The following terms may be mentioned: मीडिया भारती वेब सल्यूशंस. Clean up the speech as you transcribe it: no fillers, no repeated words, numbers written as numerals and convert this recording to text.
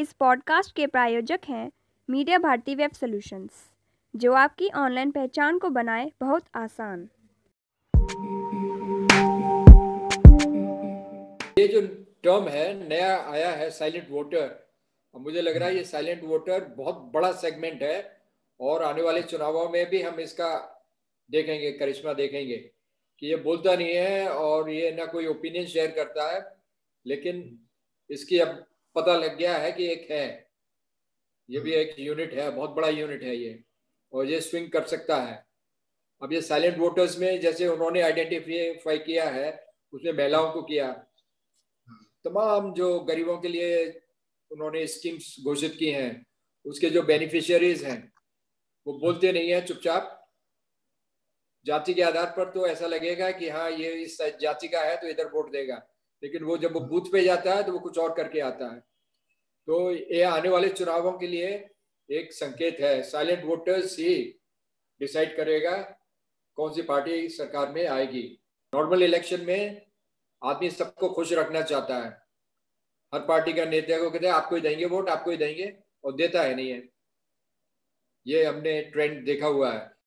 इस पॉडकास्ट के प्रायोजक हैं मीडिया भारती वेब सल्यूशंस, जो आपकी ऑनलाइन पहचान को बनाए बहुत आसान। ये जो टर्म है नया आया है साइलेंट वोटर, मुझे लग रहा है ये साइलेंट वोटर बहुत बड़ा सेगमेंट है और आने वाले चुनावों में भी हम इसका देखेंगे, करिश्मा देखेंगे कि ये बोलता नहीं है और ये ना कोई ओपिनियन शेयर करता है, लेकिन इसकी अब पता लग गया है कि एक है, ये भी एक यूनिट है, बहुत बड़ा यूनिट है ये, और ये स्विंग कर सकता है। अब ये साइलेंट वोटर्स में जैसे उन्होंने आइडेंटिफाई किया है, उसमें महिलाओं को किया, तमाम जो गरीबों के लिए उन्होंने स्कीम्स घोषित की हैं, उसके जो बेनिफिशियरीज हैं वो बोलते नहीं है, चुपचाप। जाति के आधार पर तो ऐसा लगेगा कि हाँ ये इस जाति का है तो इधर वोट देगा, लेकिन वो जब वो बूथ पे जाता है तो वो कुछ और करके आता है। तो ये आने वाले चुनावों के लिए एक संकेत है, साइलेंट वोटर्स ही डिसाइड करेगा कौन सी पार्टी सरकार में आएगी। नॉर्मल इलेक्शन में आदमी सबको खुश रखना चाहता है, हर पार्टी का नेता को कहते हैं आपको ही देंगे वोट, आपको ही देंगे, और देता है नहीं है। ये हमने ट्रेंड देखा हुआ है।